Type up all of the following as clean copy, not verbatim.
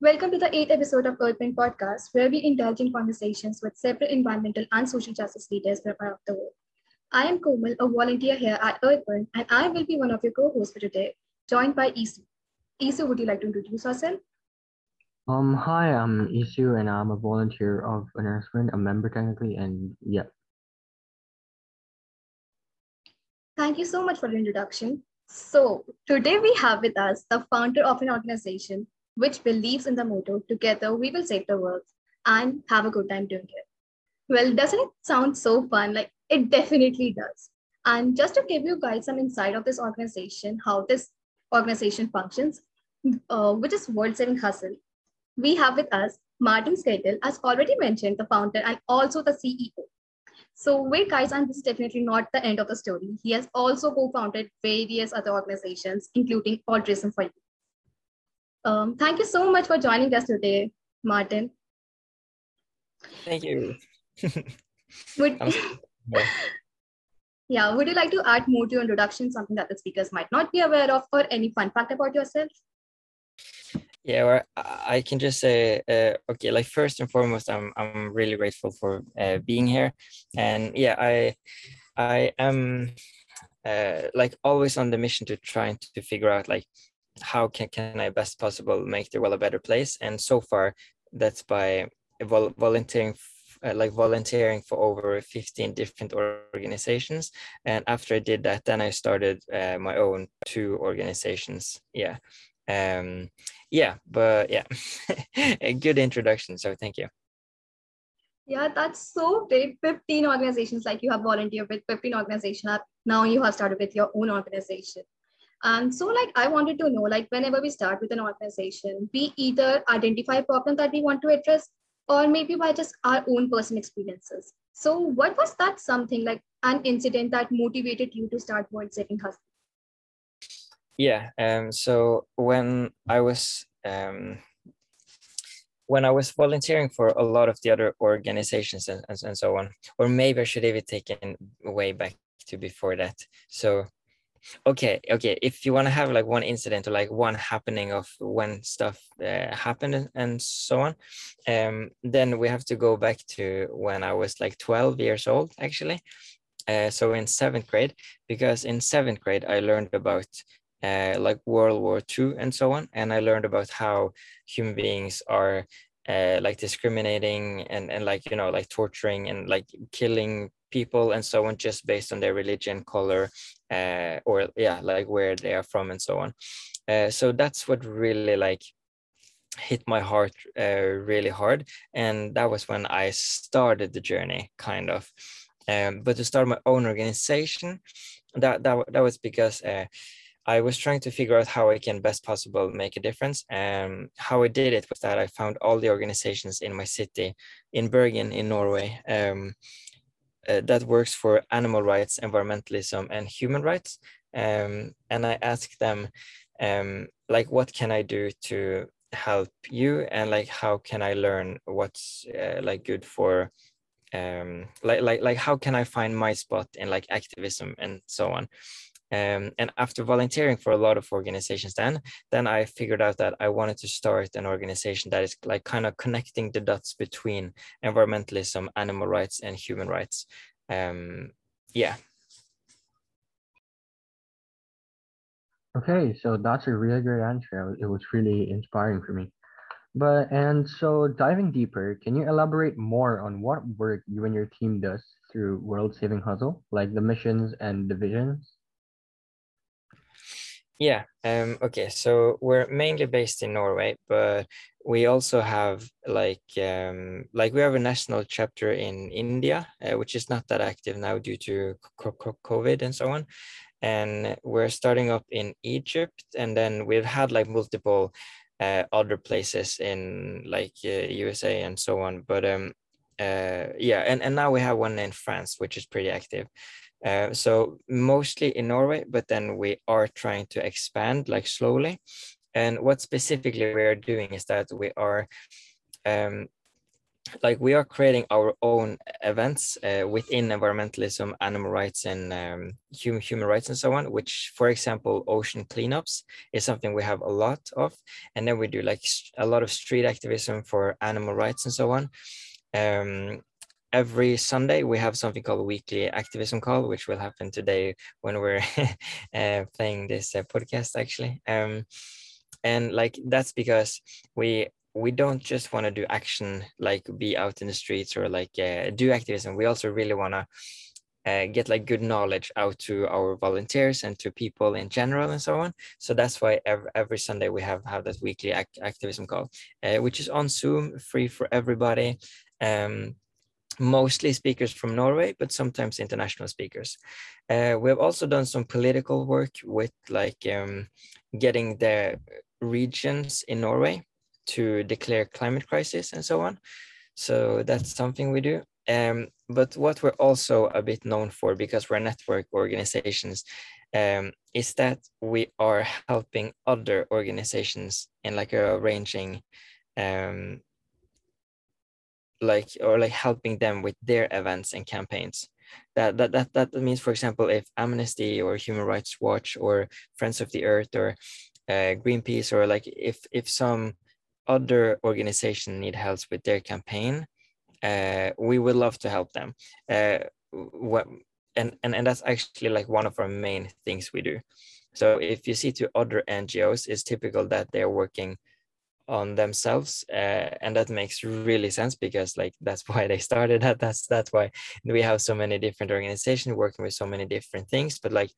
Welcome to the 8th episode of Earthburn podcast, where we indulge in conversations with several environmental and social justice leaders from around the world. I am Komal, a volunteer here at Earthburn, and I will be one of your co-hosts for today, joined by Isu. Isu, would you like to introduce yourself? Hi, I'm Isu, and I'm a volunteer of Earthburn, a member technically, and yeah. Thank you so much for the introduction. So today we have with us the founder of an organization which believes in the motto, together we will save the world and have a good time doing it. Well, doesn't it sound so fun? Like, it definitely does. And just to give you guys some insight of this organization, how this organization functions, which is World Saving Hustle, we have with us Martin Skaitl, as already mentioned, the founder and also the CEO. So wait guys, and this is definitely not the end of the story. He has also co-founded various other organizations, including Altruism for You. Thank you so much for joining us today, Martin. Thank you. Would you like to add more to your introduction, something that the speakers might not be aware of, or any fun fact about yourself? Yeah, well, I can just say, first and foremost, I'm really grateful for being here, and yeah, I am always on the mission to trying to figure out how can I best possible make the world a better place, and so far that's by volunteering for over 15 different organizations. And after I did that, then I started my own two organizations. A good introduction, so thank you. Yeah, that's so great. 15 organizations, you have volunteered with 15 organizations. Now you have started with your own organization. So I wanted to know, whenever we start with an organization, we either identify a problem that we want to address, or maybe by just our own personal experiences. So what was that something, an incident that motivated you to start World Saving Hustle? Yeah, so when I was volunteering for a lot of the other organizations and so on, or maybe I should have taken way back to before that. So Okay. If you want to have one incident or one happening of when stuff happened and so on, then we have to go back to when I was 12 years old, actually. So in seventh grade, because in seventh grade I learned about World War II and so on, and I learned about how human beings are discriminating and torturing and killing people and so on, just based on their religion, color, where they are from and so on. So that's what really hit my heart really hard, and that was when I started the journey, kind of. But to start my own organization, that was because I was trying to figure out how I can best possible make a difference. How I did it was that I found all the organizations in my city, in Bergen, in Norway, that works for animal rights, environmentalism, and human rights. And I asked them, what can I do to help you? And how can I learn what's good for, how can I find my spot in activism and so on? And after volunteering for a lot of organizations, then I figured out that I wanted to start an organization that is connecting the dots between environmentalism, animal rights, and human rights. Okay, so that's a really great answer. It was really inspiring for me. So diving deeper, can you elaborate more on what work you and your team does through World Saving Hustle, the missions and the visions? Yeah. So we're mainly based in Norway, but we also have we have a national chapter in India, which is not that active now due to COVID and so on. And we're starting up in Egypt, and then we've had multiple other places in USA and so on. But and now we have one in France, which is pretty active. So mostly in Norway, but then we are trying to expand slowly. And what specifically we are doing is that we are like we are creating our own events within environmentalism, animal rights, and human rights and so on, which, for example, ocean cleanups is something we have a lot of. And then we do like a lot of street activism for animal rights and so on. Every Sunday, we have something called a weekly activism call, which will happen today when we're playing this podcast, actually. And like, that's because we don't just want to do action, like be out in the streets or like do activism. We also really want to get like good knowledge out to our volunteers and to people in general and so on. So that's why every Sunday we have that weekly activism call, which is on Zoom, free for everybody. Mostly speakers from Norway, but sometimes international speakers. We've also done some political work with like getting the regions in Norway to declare climate crisis and so on. So that's something we do. But what we're also a bit known for, because we're network organizations, is that we are helping other organizations in like arranging helping them with their events and campaigns. That means, for example, if Amnesty or Human Rights Watch or Friends of the Earth or Greenpeace, or like if some other organization need help with their campaign, we would love to help them. And that's actually like one of our main things we do. So if you see to other NGOs, it's typical that they're working on themselves, and that makes really sense, because like that's why they started that. That's why we have so many different organizations working with so many different things. But like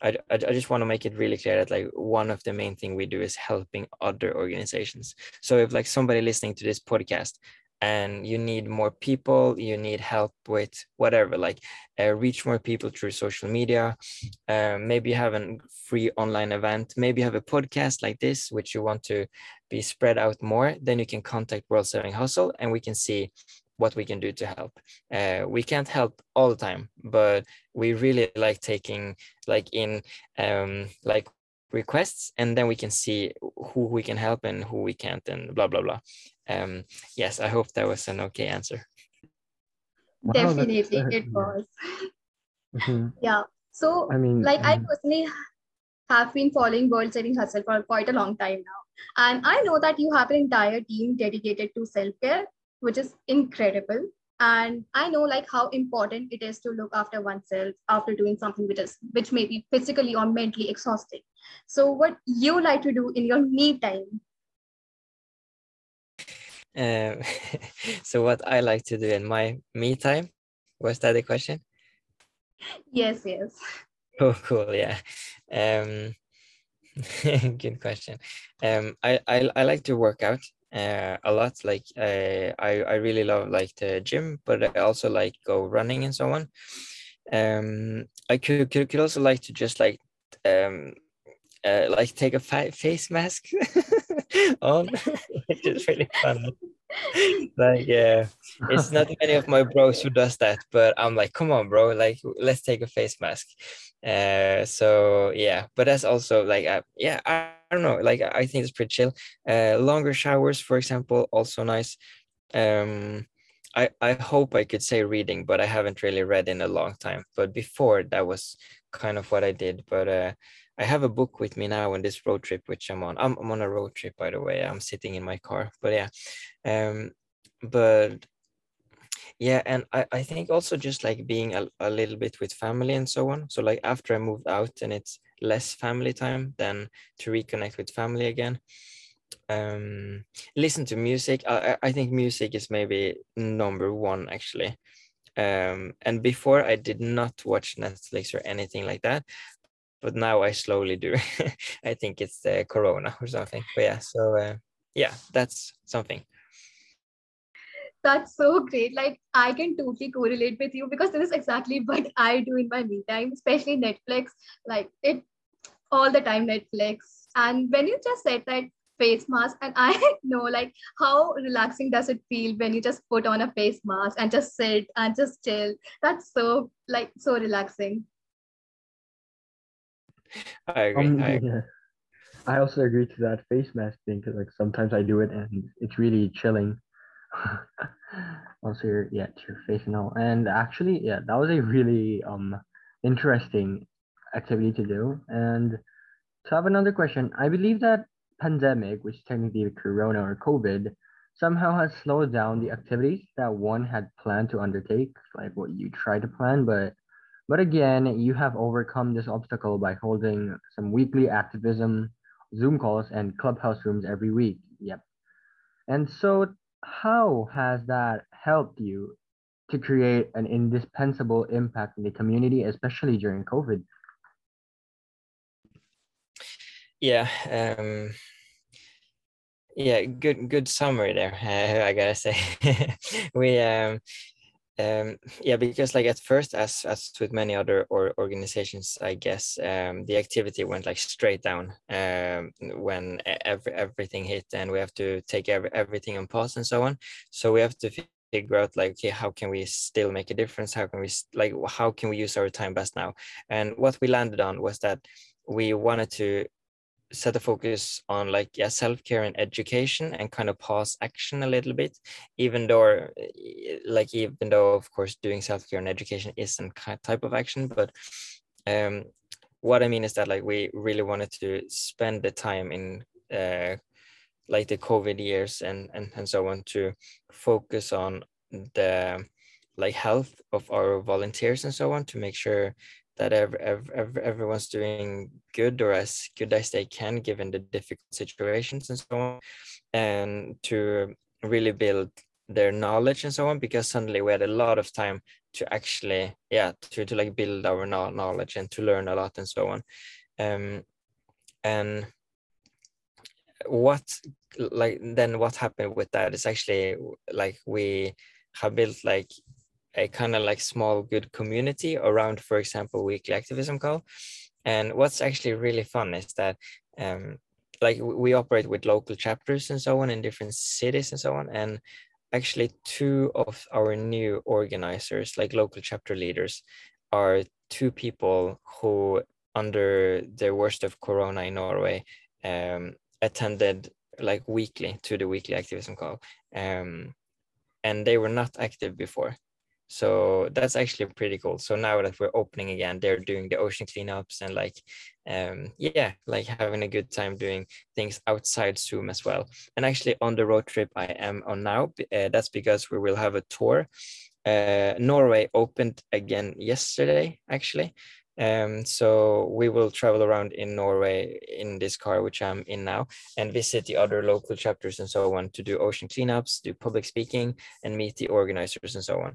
I just want to make it really clear that like one of the main thing we do is helping other organizations. So if like somebody listening to this podcast and you need more people, you need help with whatever, like reach more people through social media, maybe you have a free online event, maybe you have a podcast like this, which you want to be spread out more, then you can contact World Saving Hustle and we can see what we can do to help. We can't help all the time, but we really like taking like in like requests, and then we can see who we can help and who we can't and blah, blah, blah. Yes, I hope that was an okay answer. Wow, definitely, it was. Mm-hmm. Yeah. So, I mean, like, I personally have been following World Saving Hustle for quite a long time now. And I know that you have an entire team dedicated to self-care, which is incredible. And I know like how important it is to look after oneself after doing something which may be physically or mentally exhausting. So what you like to do in your me time? So what I like to do in my me time, was that the question? Yes. Oh, cool. Yeah. Good question. I like to work out a lot. Like I really love like the gym, but I also like go running and so on. I could also like to just like take a face mask on, which is really fun. Like, yeah, it's not many of my bros who does that, but I'm like, come on, bro, like let's take a face mask. So yeah, but that's also like, I don't know, like I think it's pretty chill. Longer showers, for example, also nice. I hope I could say reading, but I haven't really read in a long time. But before, that was kind of what I did. But I have a book with me now on this road trip, which I'm on. I'm on a road trip, by the way. I'm sitting in my car. But yeah. But yeah, and I think also just like being a little bit with family and so on. So like after I moved out and it's less family time, than to reconnect with family again. Listen to music. I think music is maybe number one, actually. And before I did not watch Netflix or anything like that, but now I slowly do. I think it's the corona or something, but yeah. So yeah, that's something. That's so great. Like I can totally correlate with you, because this is exactly what I do in my me time, especially Netflix, like it all the time, Netflix. And when you just said that face mask, and I know like how relaxing does it feel when you just put on a face mask and just sit and just chill. That's so like so relaxing. I agree. Yeah. I also agree to that face mask thing, because like sometimes I do it and it's really chilling. Also to your faith and all. And actually, that was a really interesting activity to do. And so I have another question. I believe that pandemic, which is technically Corona or COVID, somehow has slowed down the activities that one had planned to undertake, like what you tried to plan. But again, you have overcome this obstacle by holding some weekly activism, Zoom calls, and clubhouse rooms every week. And so how has that helped you to create an indispensable impact in the community, especially during COVID? Good summary there, I gotta say. Because like at first, as with many other organizations, I guess the activity went like straight down when everything hit, and we have to take everything on pause and so on. So we have to figure out like, okay, how can we still make a difference? How can we how can we use our time best now? And what we landed on was that we wanted to set a focus on self-care and education, and kind of pause action a little bit, even though of course doing self-care and education is some type of action. But what I mean is that we really wanted to spend the time in the COVID years and so on to focus on the health of our volunteers and so on, to make sure that everyone's doing good, or as good as they can, given the difficult situations and so on, and to really build their knowledge and so on, because suddenly we had a lot of time to actually, to build our knowledge and to learn a lot and so on. And what happened with that is actually we have built a kind of small good community around, for example, weekly activism call. And what's actually really fun is that we operate with local chapters and so on in different cities and so on. And actually 2 of our new organizers, local chapter leaders, are 2 people who, under the worst of Corona in Norway, attended weekly to the weekly activism call. And they were not active before. So that's actually pretty cool. So now that we're opening again, they're doing the ocean cleanups and having a good time doing things outside Zoom as well. And actually on the road trip I am on now, that's because we will have a tour. Norway opened again yesterday, actually. So we will travel around in Norway in this car, which I'm in now, and visit the other local chapters and so on to do ocean cleanups, do public speaking, and meet the organizers and so on.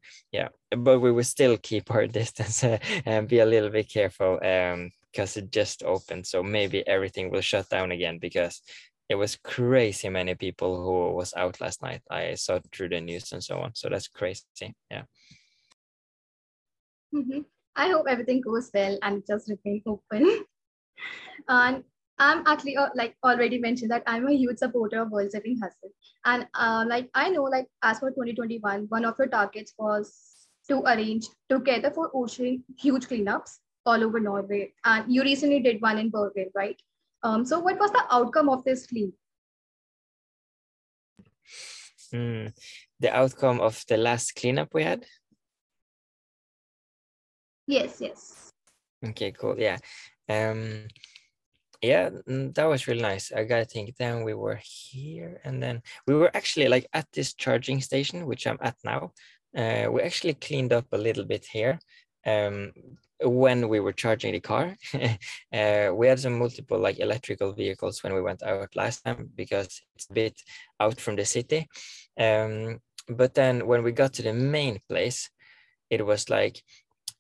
But we will still keep our distance and be a little bit careful because it just opened. So maybe everything will shut down again, because it was crazy many people who was out last night. I saw through the news and so on. So that's crazy. I hope everything goes well and just remain open. And I'm actually already mentioned that I'm a huge supporter of World Saving Hustle. And I know as for 2021, one of your targets was to arrange together for ocean huge cleanups all over Norway. And you recently did one in Bergen, right? So what was the outcome of this clean? The outcome of the last cleanup we had? Yes. Okay, cool. That was really nice. I gotta think. Then we were here, and then we were actually at this charging station, which I'm at now. We actually cleaned up a little bit here when we were charging the car. We had some multiple electrical vehicles when we went out last time, because it's a bit out from the city. But then when we got to the main place, it was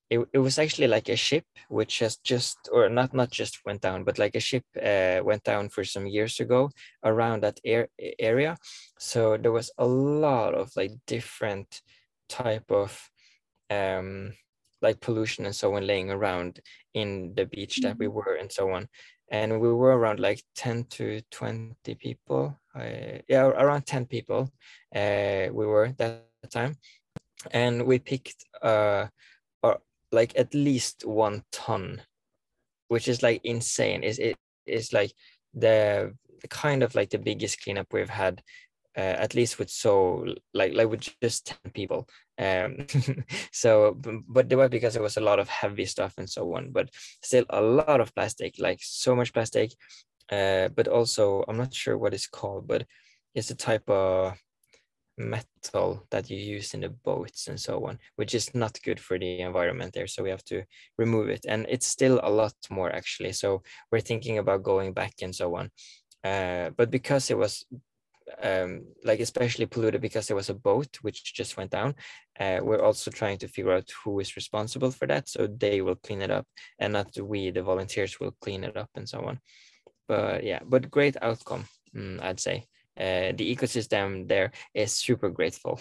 it was actually a ship which has not just went down, but a ship went down for some years ago around that area. So there was a lot of different type of pollution and so on laying around in the beach that we were and so on. And we were around 10 to 20 people. Around 10 people we were that time. And we picked at least 1 ton, which is insane. It's the kind of the biggest cleanup we've had at least with with just 10 people. So, but they were, because it was a lot of heavy stuff and so on, but still a lot of plastic, like so much plastic. But also, I'm not sure what it's called, but it's a type of metal that you use in the boats and so on, which is not good for the environment there. So we have to remove it, and it's still a lot more actually. So we're thinking about going back and so on. But because it was especially polluted because there was a boat which just went down, we're also trying to figure out who is responsible for that. So they will clean it up, and not we, the volunteers, will clean it up and so on. But yeah, but great outcome, I'd say. The ecosystem there is super grateful.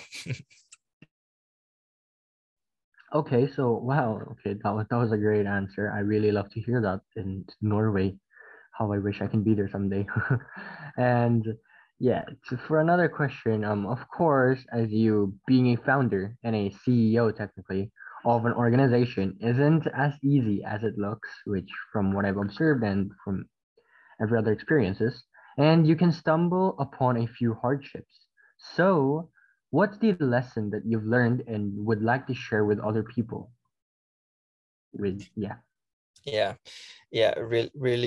Okay, so wow, okay, that was a great answer. I really love to hear that in Norway. How I wish I can be there someday. And yeah, for another question, of course, as you being a founder and a CEO technically of an organization isn't as easy as it looks, which from what I've observed and from every other experiences, and you can stumble upon a few hardships. So what's the lesson that you've learned and would like to share with other people? Really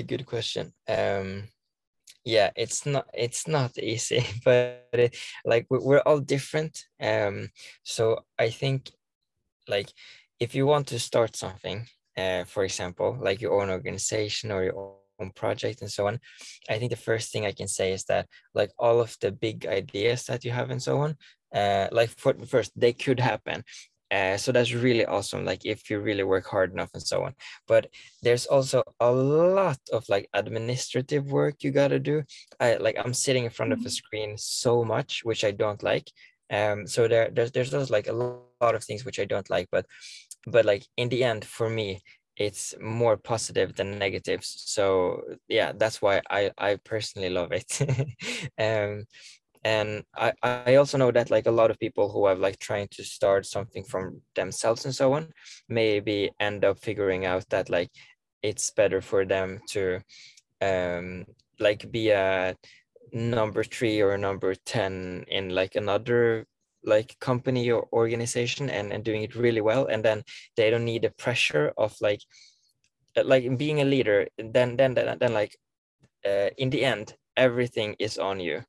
good question. Yeah, it's not easy, but we're all different. So I think if you want to start something, for example, like your own organization or your own project and so on, I think the first thing I can say is that all of the big ideas that you have and so on, they could happen. So that's really awesome, if you really work hard enough and so on. But there's also a lot of administrative work you gotta do. I'm sitting in front of a screen so much, which I don't like. So there's a lot of things which I don't like, but in the end for me, it's more positive than negatives. So yeah, that's why I personally love it. And I also know that a lot of people who have trying to start something from themselves and so on, maybe end up figuring out that it's better for them to be a number 3 or number 10 in another company or organization and doing it really well. And then they don't need the pressure of being a leader. Then in the end, everything is on you.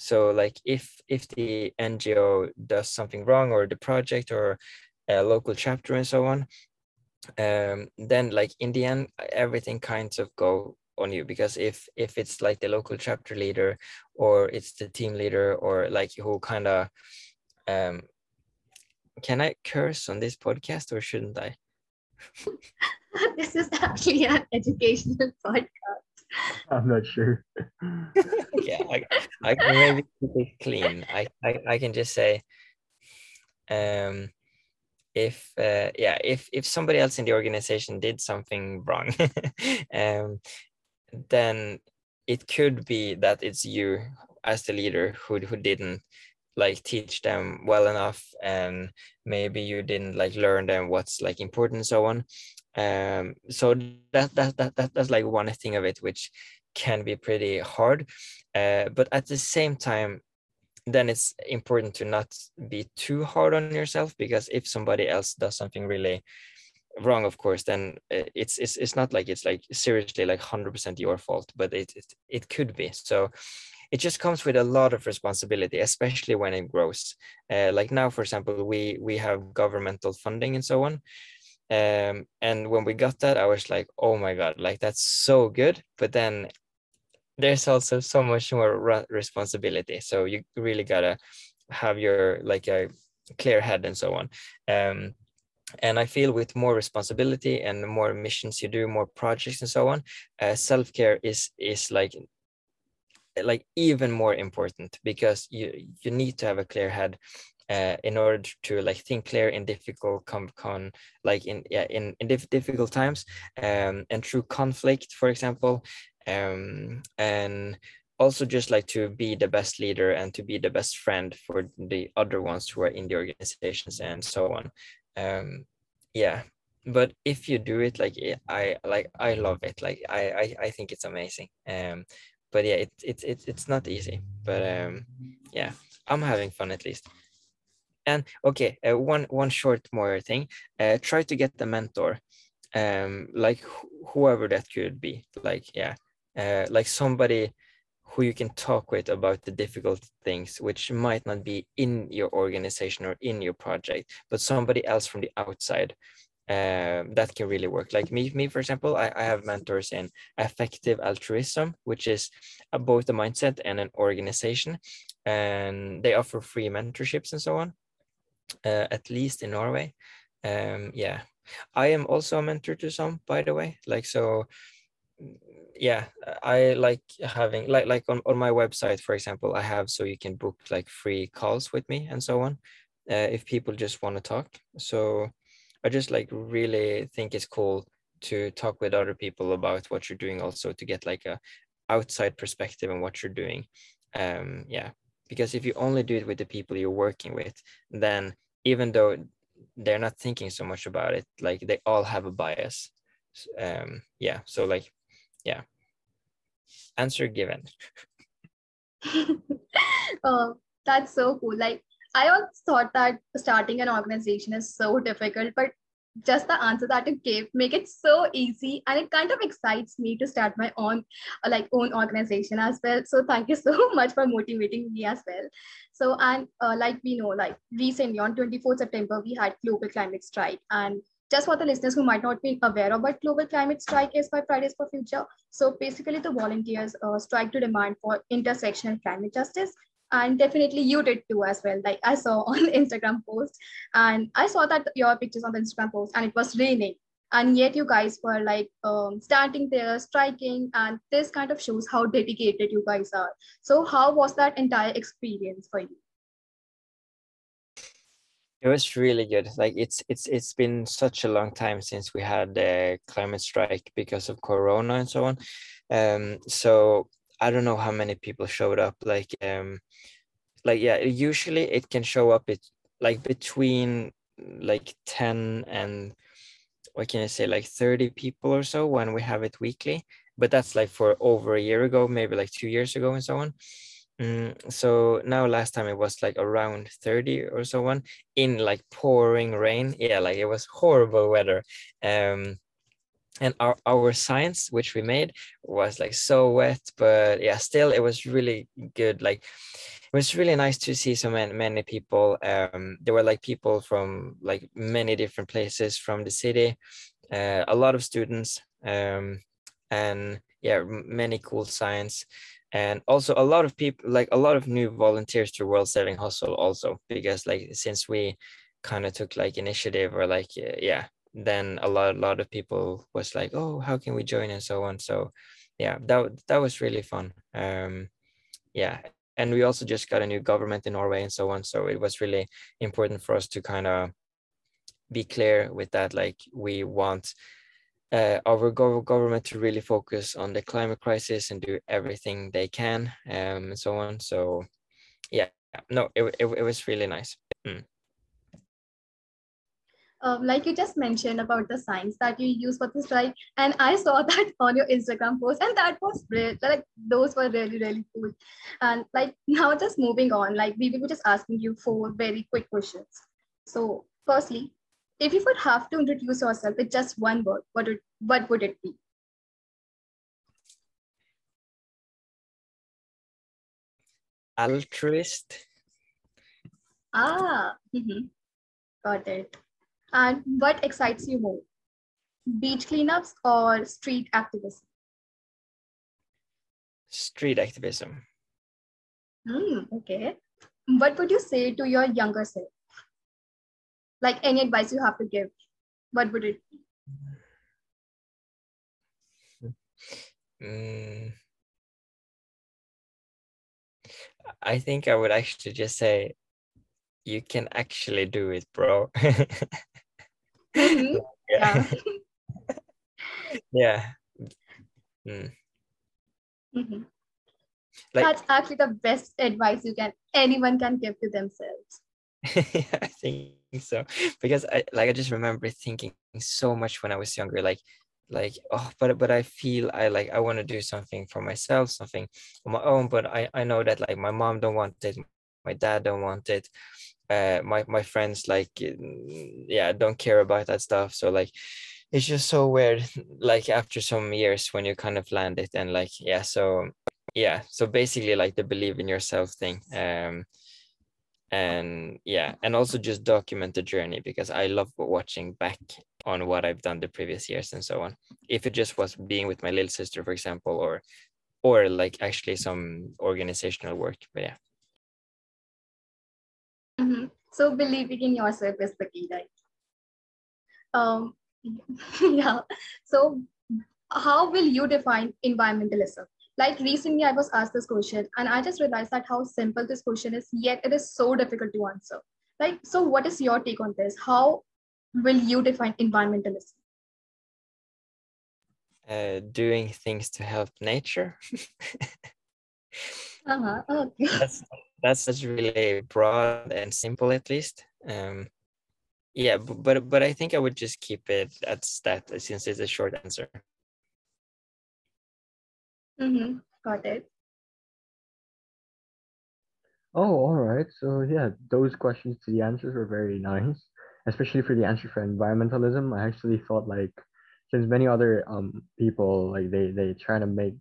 So if the NGO does something wrong, or the project or a local chapter and so on, then in the end, everything kinds of go on you, because if it's the local chapter leader, or it's the team leader, or who kind of, can I curse on this podcast or shouldn't I? This is actually an educational podcast. I'm not sure. Yeah, I can maybe keep it clean. I can just say, if somebody else in the organization did something wrong, then it could be that it's you as the leader who didn't teach them well enough, and maybe you didn't learn them what's important and so on. So that's one thing of it, which can be pretty hard, but at the same time, then it's important to not be too hard on yourself, because if somebody else does something really wrong, of course, then it's not seriously 100% your fault, but it could be. So it just comes with a lot of responsibility, especially when it grows. Now, for example, we have governmental funding and so on. And when we got that, I was oh my God, that's so good. But then there's also so much more responsibility. So you really gotta have your a clear head and so on. And I feel with more responsibility and more missions you do, more projects and so on, self-care is even more important, because you need to have a clear head. In order to think clear in difficult difficult times, and through conflict, for example, and also just to be the best leader and to be the best friend for the other ones who are in the organizations and so on. But if you do it, I love it. I think it's amazing. But yeah, it's not easy, but yeah, I'm having fun at least. And okay, one short more thing, try to get a mentor, like whoever that could be, like, yeah, like somebody who you can talk with about the difficult things, which might not be in your organization or in your project, but somebody else from the outside. That can really work. Like me for example, I have mentors in effective altruism, which is both a mindset and an organization, and they offer free mentorships and so on, at least in Norway. Yeah, I am also a mentor to some, by the way, like, so yeah, I like having like on my website, for example, I have, so you can book like free calls with me and so on, if people just want to talk. So I just like really think it's cool to talk with other people about what you're doing, also to get like a outside perspective on what you're doing. Yeah, because if you only do it with the people you're working with, then even though they're not thinking so much about it, like they all have a bias. Yeah, so like, yeah, answer given. Oh, that's so cool. Like, I always thought that starting an organization is so difficult, but just the answer that you gave make it so easy, and it kind of excites me to start my own own organization as well. So thank you so much for motivating me as well. So, and like we know, like recently on 24th September, we had global climate strike. And just for the listeners who might not be aware of what global climate strike is by Fridays for Future. So basically the volunteers strike to demand for intersectional climate justice. And definitely you did too as well. Like I saw on the Instagram post, and I saw that your pictures on the Instagram post, and it was raining. And yet you guys were like standing there, striking. And this kind of shows how dedicated you guys are. So how was that entire experience for you? It was really good. Like it's been such a long time since we had a climate strike because of Corona and so on. So I don't know how many people showed up, like, yeah, usually it can show up between like 10 and 30 people or so when we have it weekly, but that's like for over a year ago, maybe like 2 years ago and so on. So now last time it was like around 30 or so on in like pouring rain. Yeah, like it was horrible weather. And our science, which we made, was like so wet, but yeah, still it was really good. Like it was really nice to see so many people. There were like people from like many different places from the city, a lot of students, and yeah, many cool science. And also a lot of people, like a lot of new volunteers to World Saving Hustle also, because like since we kind of took like initiative or like, yeah, then a lot of people was like, oh, how can we join and so on. So yeah, that was really fun. Yeah, and we also just got a new government in Norway and so on, so it was really important for us to kind of be clear with that, like we want our government to really focus on the climate crisis and do everything they can, and so on. So yeah, no, it was really nice. Like you just mentioned about the science that you use for this strike, and I saw that on your Instagram post, and that was great. Like those were really, really cool. And like now, just moving on, like we will be just asking you 4 very quick questions. So, firstly, if you would have to introduce yourself with just one word, what would it be? Altruist. Ah, got it. And what excites you more, beach cleanups or street activism? Street activism. Okay. What would you say to your younger self? Like any advice you have to give, what would it be? I think I would actually just say, you can actually do it, bro. Yeah. Yeah. Like, that's actually the best advice anyone can give to themselves. I think so, because I just remember thinking so much when I was younger, like like, oh, but I feel I want to do something for myself, something on my own, but I know that like my mom don't want it, my dad don't want it, my friends like, yeah, don't care about that stuff. So like, it's just so weird, like after some years when you kind of land it and like, yeah. So yeah, so basically like the believe in yourself thing, and yeah, and also just document the journey, because I love watching back on what I've done the previous years and so on. If it just was being with my little sister, for example, or like actually some organizational work, but yeah. Mm-hmm. So believing in yourself is the key, right? Yeah. So how will you define environmentalism? Like recently I was asked this question and I just realized that how simple this question is, yet it is so difficult to answer. Like, so what is your take on this? How will you define environmentalism? Doing things to help nature. Uh-huh. Okay. That's really broad and simple, at least. Yeah, but I think I would just keep it at that, since it's a short answer. Mm-hmm. Got it. Oh, all right. So yeah, those questions to the answers were very nice, especially for the answer for environmentalism. I actually thought, like, since many other people, like they try to make,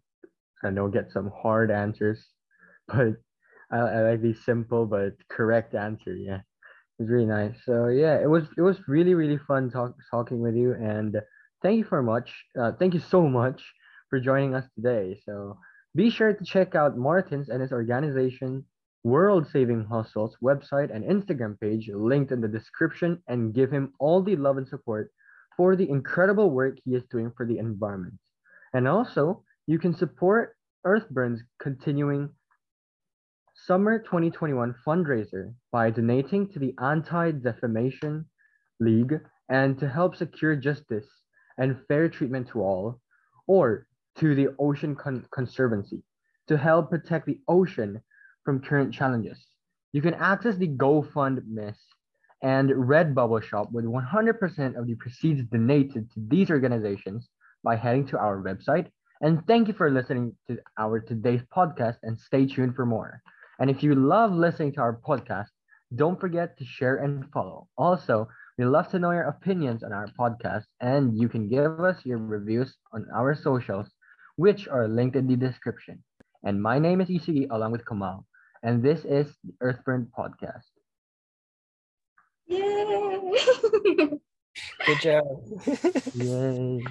I know, get some hard answers, but I like these simple but correct answer. Yeah, it's really nice. So yeah, it was really fun talking with you, and thank you so much for joining us today. So be sure to check out Martin's and his organization World Saving Hustle's website and Instagram page linked in the description, and give him all the love and support for the incredible work he is doing for the environment. And also, you can support Earthburn's continuing Summer 2021 fundraiser by donating to the Anti-Defamation League and to help secure justice and fair treatment to all, or to the Ocean Conservancy to help protect the ocean from current challenges. You can access the GoFundMe and Redbubble shop with 100% of the proceeds donated to these organizations by heading to our website. And thank you for listening to our today's podcast, and stay tuned for more. And if you love listening to our podcast, don't forget to share and follow. Also, we love to know your opinions on our podcast, and you can give us your reviews on our socials, which are linked in the description. And my name is Isigi, along with Kamal, and this is the Earthburn Podcast. Yay! Good job. Yay.